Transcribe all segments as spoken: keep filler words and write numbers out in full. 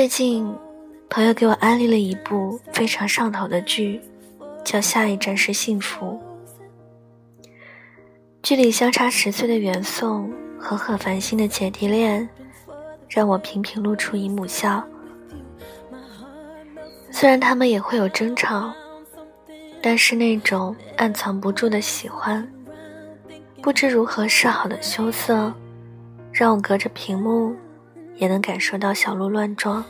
最近朋友给我安利了一部非常上头的剧，叫《下一站是幸福》。剧里相差十岁的袁颂和贺繁星的姐弟恋，让我频频露出姨母笑。虽然他们也会有争吵，但是那种暗藏不住的喜欢，不知如何是好的羞涩，让我隔着屏幕也能感受到小鹿乱撞。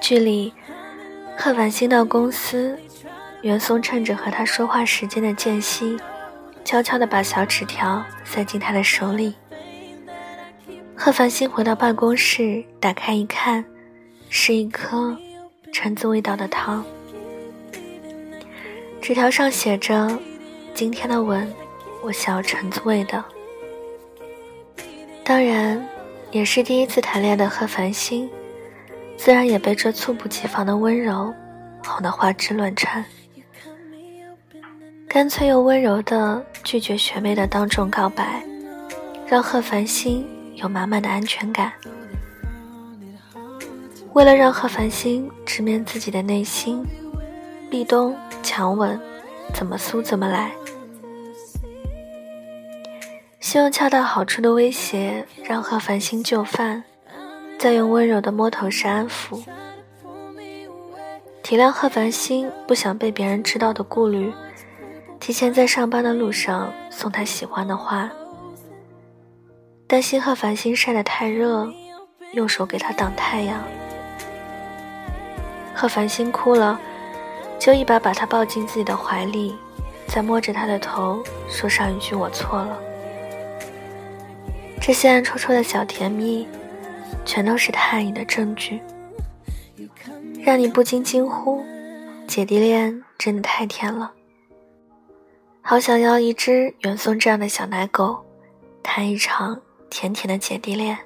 剧里，贺繁星到公司，袁松趁着和他说话时间的间隙，悄悄地把小纸条塞进他的手里。贺繁星回到办公室，打开一看，是一颗橙子味道的汤。纸条上写着：今天的吻，我想要橙子味的。当然，也是第一次谈恋爱的贺繁星，自然也被这猝不及防的温柔哄得花枝乱颤，干脆又温柔地拒绝学妹的当众告白，让贺繁星有满满的安全感。为了让贺繁星直面自己的内心，壁咚强吻怎么酥怎么来，先用恰到好处的威胁让贺繁星就范，再用温柔的摸头式安抚，体谅贺繁星不想被别人知道的顾虑，提前在上班的路上送他喜欢的花，担心贺繁星晒得太热，用手给他挡太阳。贺繁星哭了，就一把把他抱进自己的怀里，再摸着他的头说上一句我错了。这些暗戳戳的小甜蜜，全都是他爱你的证据，让你不禁惊呼，姐弟恋真的太甜了，好想要一只袁松这样的小奶狗，谈一场甜甜的姐弟恋。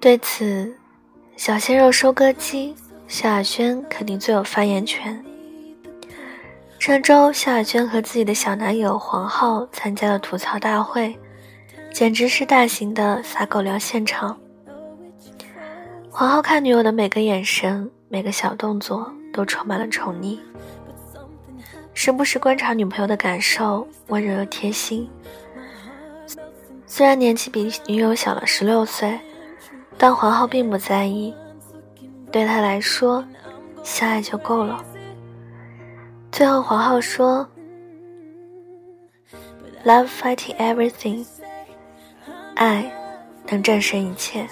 对此，小鲜肉收割机萧亚轩肯定最有发言权。上周萧亚轩和自己的小男友黄浩参加了吐槽大会，简直是大型的撒狗粮现场。黄浩看女友的每个眼神，每个小动作都充满了宠溺，时不时观察女朋友的感受，温柔又贴心。虽然年纪比女友小了十六岁，但黄浩并不在意，对他来说相爱就够了。最后黄浩说 Love fighting everything， 爱能战胜一切。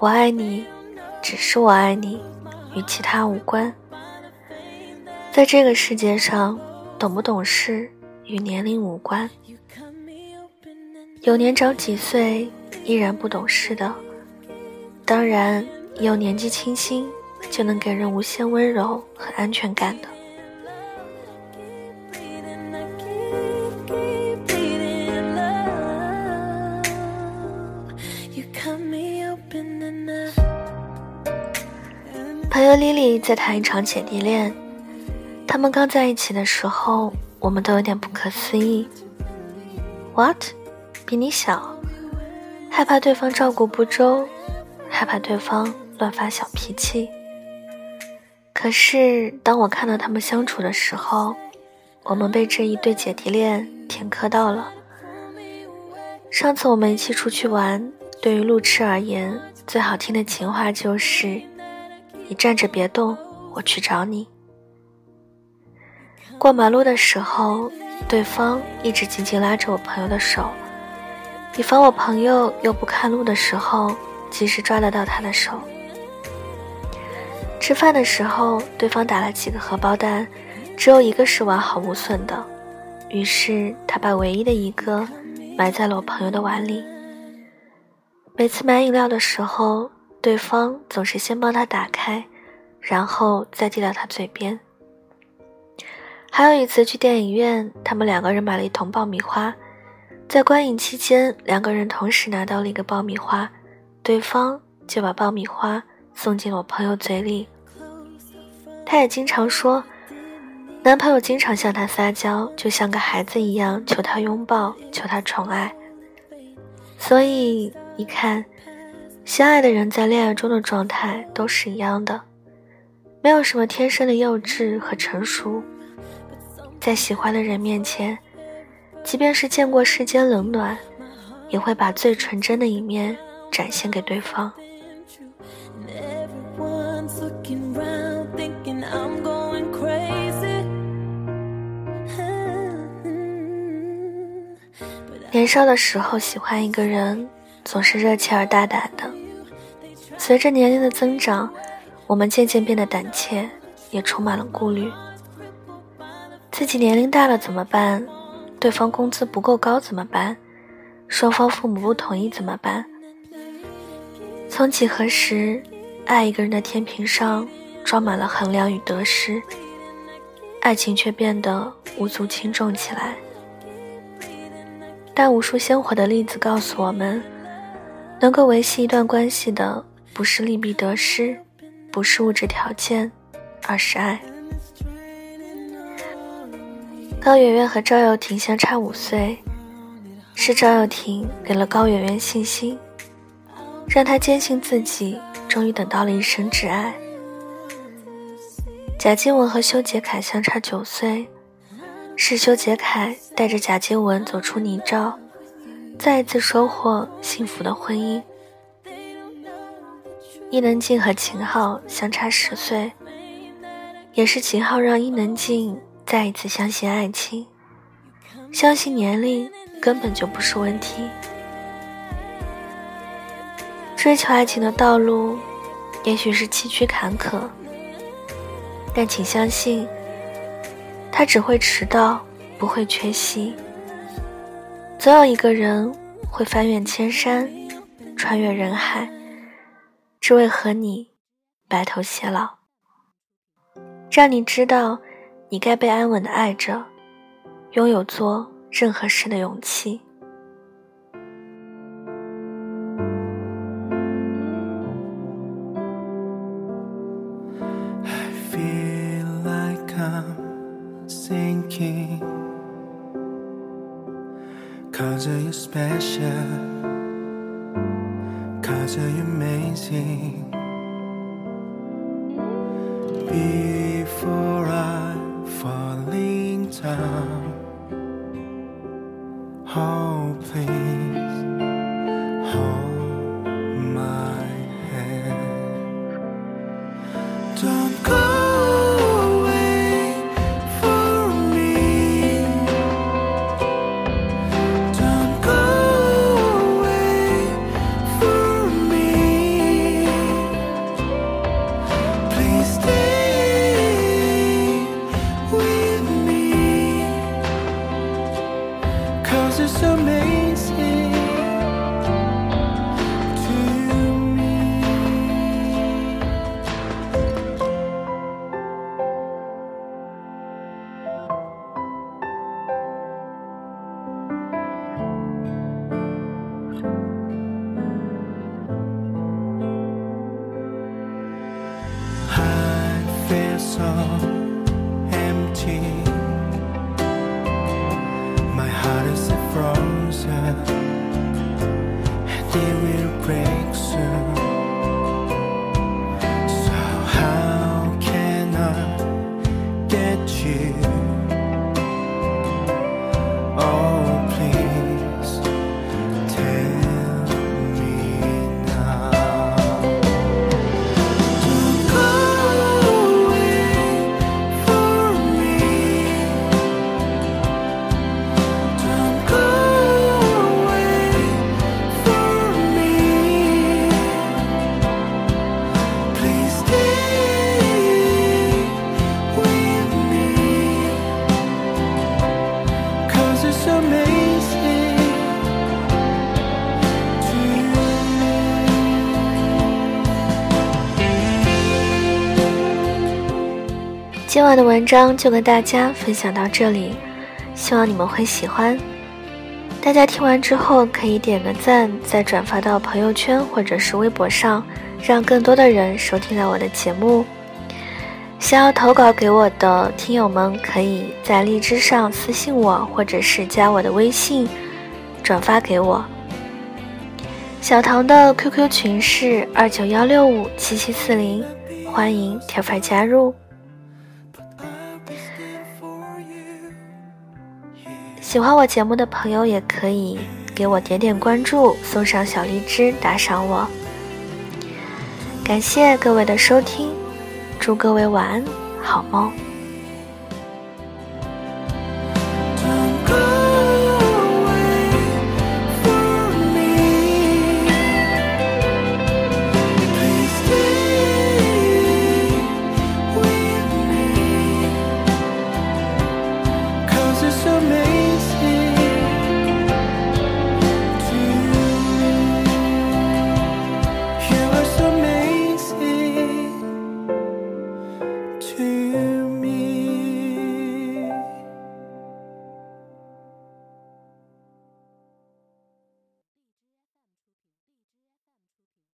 我爱你，只是我爱你，与其他无关。在这个世界上，懂不懂事与年龄无关，有年长几岁依然不懂事的，当然也有年纪轻轻就能给人无限温柔和安全感的。朋友 Lily 在谈一场姐弟恋，他们刚在一起的时候，我们都有点不可思议。 What？ 比你小？害怕对方照顾不周，害怕对方乱发小脾气。可是当我看到他们相处的时候，我们被这一对姐弟恋甜磕到了。上次我们一起出去玩，对于路痴而言，最好听的情话就是你站着别动，我去找你。过马路的时候，对方一直紧紧拉着我朋友的手，以防我朋友又不看路的时候及时抓得到他的手。吃饭的时候，对方打了几个荷包蛋，只有一个是完好无损的，于是他把唯一的一个埋在了我朋友的碗里。每次买饮料的时候，对方总是先帮他打开，然后再递到他嘴边。还有一次去电影院，他们两个人买了一桶爆米花，在观影期间，两个人同时拿到了一个爆米花，对方就把爆米花送进我朋友嘴里。他也经常说，男朋友经常向她撒娇，就像个孩子一样求她拥抱，求她宠爱。所以你看，相爱的人在恋爱中的状态都是一样的，没有什么天生的幼稚和成熟。在喜欢的人面前，即便是见过世间冷暖，也会把最纯真的一面展现给对方。年少的时候喜欢一个人，总是热切而大胆的。随着年龄的增长，我们渐渐变得胆怯，也充满了顾虑。自己年龄大了怎么办？对方工资不够高怎么办？双方父母不同意怎么办？从几何时，爱一个人的天平上装满了衡量与得失，爱情却变得无足轻重起来。但无数鲜活的例子告诉我们，能够维系一段关系的不是利弊得失，不是物质条件，而是爱。高圆圆和赵又廷相差五岁，是赵又廷给了高圆圆信心，让她坚信自己终于等到了一生挚爱。贾静雯和修杰楷相差九岁，是修杰楷带着贾静雯走出泥沼，再一次收获幸福的婚姻。伊能静和秦昊相差十岁，也是秦昊让伊能静再一次相信爱情，相信年龄根本就不是问题。追求爱情的道路也许是崎岖坎坷，但请相信，他只会迟到，不会缺席。总有一个人会翻越千山，穿越人海，只为和你白头偕老，让你知道你该被安稳地爱着，拥有做任何事的勇气。Cause you're special, cause you're amazing. Before I fall in time, oh please hold my hand. Don't go.今晚的文章就跟大家分享到这里，希望你们会喜欢。大家听完之后可以点个赞，再转发到朋友圈或者是微博上，让更多的人收听到我的节目。想要投稿给我的听友们，可以在荔枝上私信我，或者是加我的微信转发给我。小唐的 Q Q 群是二九一六五七七四零，欢迎条块加入。喜欢我节目的朋友也可以给我点点关注，送上小荔枝打赏我。感谢各位的收听，祝各位晚安，好梦。